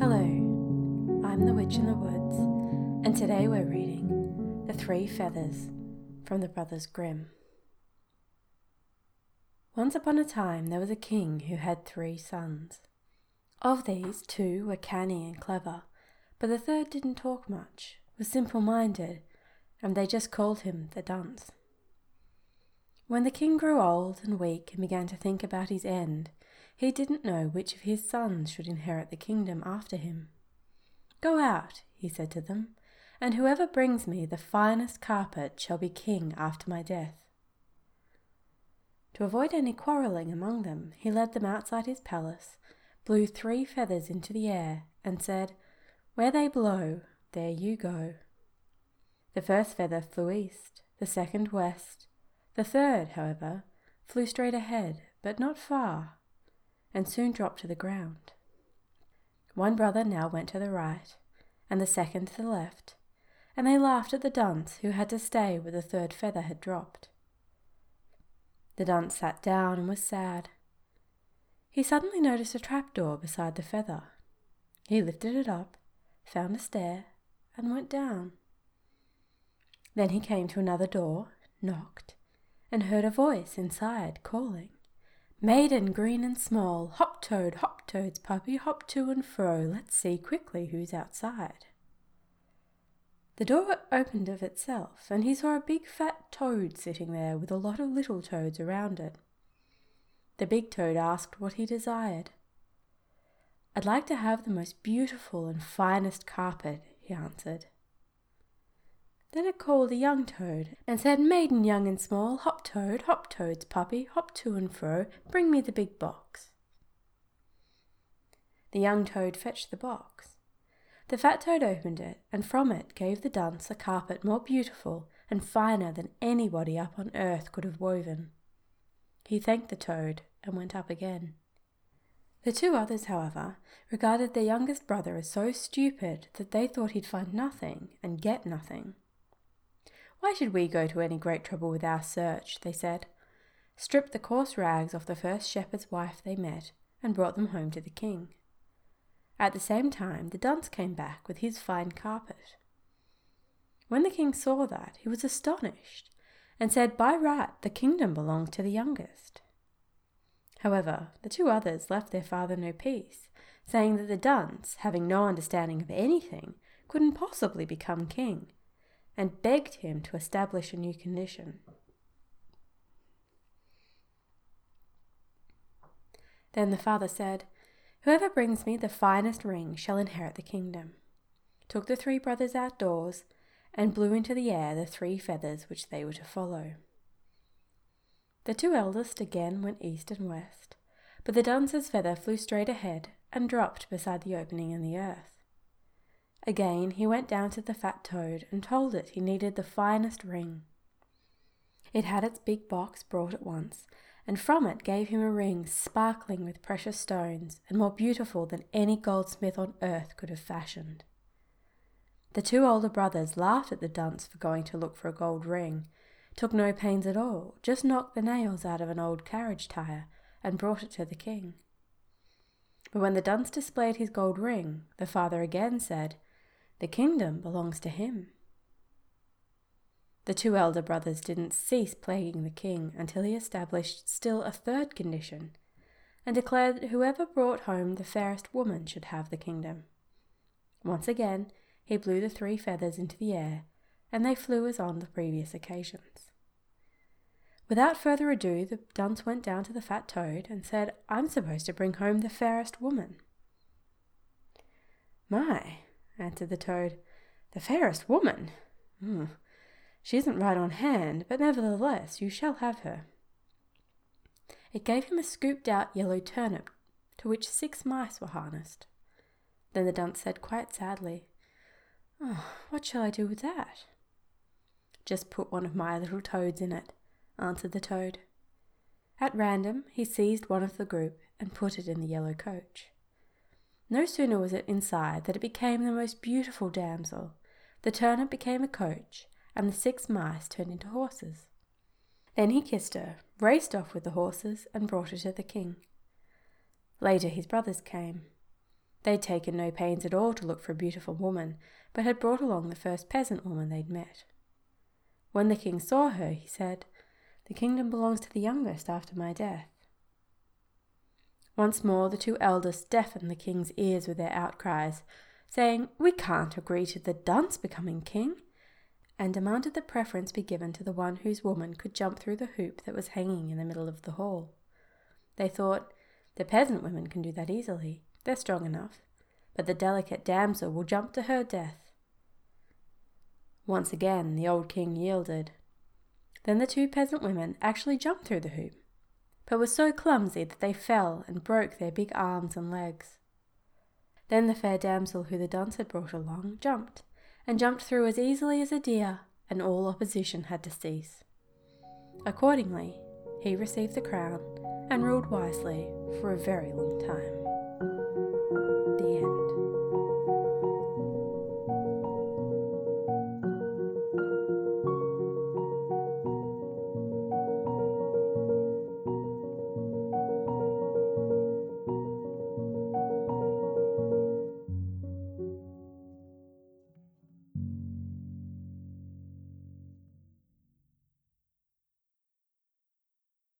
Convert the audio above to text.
Hello, I'm The Witch in the Woods, and today we're reading The Three Feathers from the Brothers Grimm. Once upon a time there was a king who had 3 sons. Of these, 2 were canny and clever, but the 3rd didn't talk much, was simple-minded, and they just called him the dunce. When the king grew old and weak and began to think about his end, he didn't know which of his sons should inherit the kingdom after him. "Go out," he said to them, "and whoever brings me the finest carpet shall be king after my death." To avoid any quarrelling among them, he led them outside his palace, blew 3 feathers into the air, and said, "Where they blow, there you go." The first feather flew east, the second west. The 3rd, however, flew straight ahead, but not far, and soon dropped to the ground. One brother now went to the right, and the second to the left, and they laughed at the dunce who had to stay where the 3rd feather had dropped. The dunce sat down and was sad. He suddenly noticed a trapdoor beside the feather. He lifted it up, found a stair, and went down. Then he came to another door, knocked, and heard a voice inside calling, "Maiden green and small, hop-toad, hop-toad's puppy, hop to and fro, let's see quickly who's outside." The door opened of itself, and he saw a big fat toad sitting there with a lot of little toads around it. The big toad asked what he desired. "I'd like to have the most beautiful and finest carpet," he answered. Then it called a young toad and said, "Maiden young and small, hop toad, hop toad's puppy, hop to and fro, bring me the big box." The young toad fetched the box. The fat toad opened it, and from it gave the dunce a carpet more beautiful and finer than anybody up on earth could have woven. He thanked the toad and went up again. The 2 others, however, regarded their youngest brother as so stupid that they thought he'd find nothing and get nothing. "Why should we go to any great trouble with our search?" they said, stripped the coarse rags off the first shepherd's wife they met, and brought them home to the king. At the same time, the dunce came back with his fine carpet. When the king saw that, he was astonished, and said by right the kingdom belonged to the youngest. However, the 2 others left their father no peace, saying that the dunce, having no understanding of anything, couldn't possibly become king, and begged him to establish a new condition. Then the father said, "Whoever brings me the finest ring shall inherit the kingdom," took the 3 brothers outdoors, and blew into the air the 3 feathers which they were to follow. The 2 eldest again went east and west, but the dunce's feather flew straight ahead and dropped beside the opening in the earth. Again he went down to the fat toad and told it he needed the finest ring. It had its big box brought at once, and from it gave him a ring sparkling with precious stones and more beautiful than any goldsmith on earth could have fashioned. The 2 older brothers laughed at the dunce for going to look for a gold ring, took no pains at all, just knocked the nails out of an old carriage tire and brought it to the king. But when the dunce displayed his gold ring, the father again said, "The kingdom belongs to him." The 2 elder brothers didn't cease plaguing the king until he established still a 3rd condition, and declared that whoever brought home the fairest woman should have the kingdom. Once again he blew the 3 feathers into the air, and they flew as on the previous occasions. Without further ado, the dunce went down to the fat toad and said, "I'm supposed to bring home the fairest woman." "My," answered the toad, "the fairest woman? She isn't right on hand, but nevertheless you shall have her." It gave him a scooped-out yellow turnip, to which 6 mice were harnessed. Then the dunce said quite sadly, "Oh, what shall I do with that?" "Just put one of my little toads in it," answered the toad. At random he seized one of the group and put it in the yellow coach. No sooner was it inside than it became the most beautiful damsel. The turnip became a coach, and the 6 mice turned into horses. Then he kissed her, raced off with the horses, and brought her to the king. Later his brothers came. They'd taken no pains at all to look for a beautiful woman, but had brought along the first peasant woman they'd met. When the king saw her, he said, "The kingdom belongs to the youngest after my death." Once more the two eldest deafened the king's ears with their outcries, saying, "We can't agree to the dunce becoming king," and demanded the preference be given to the one whose woman could jump through the hoop that was hanging in the middle of the hall. They thought, "The peasant women can do that easily, they're strong enough, but the delicate damsel will jump to her death." Once again the old king yielded. Then the two peasant women actually jumped through the hoop, but were so clumsy that they fell and broke their big arms and legs. Then the fair damsel who the dunce had brought along jumped, and jumped through as easily as a deer, and all opposition had to cease. Accordingly, he received the crown and ruled wisely for a very long time.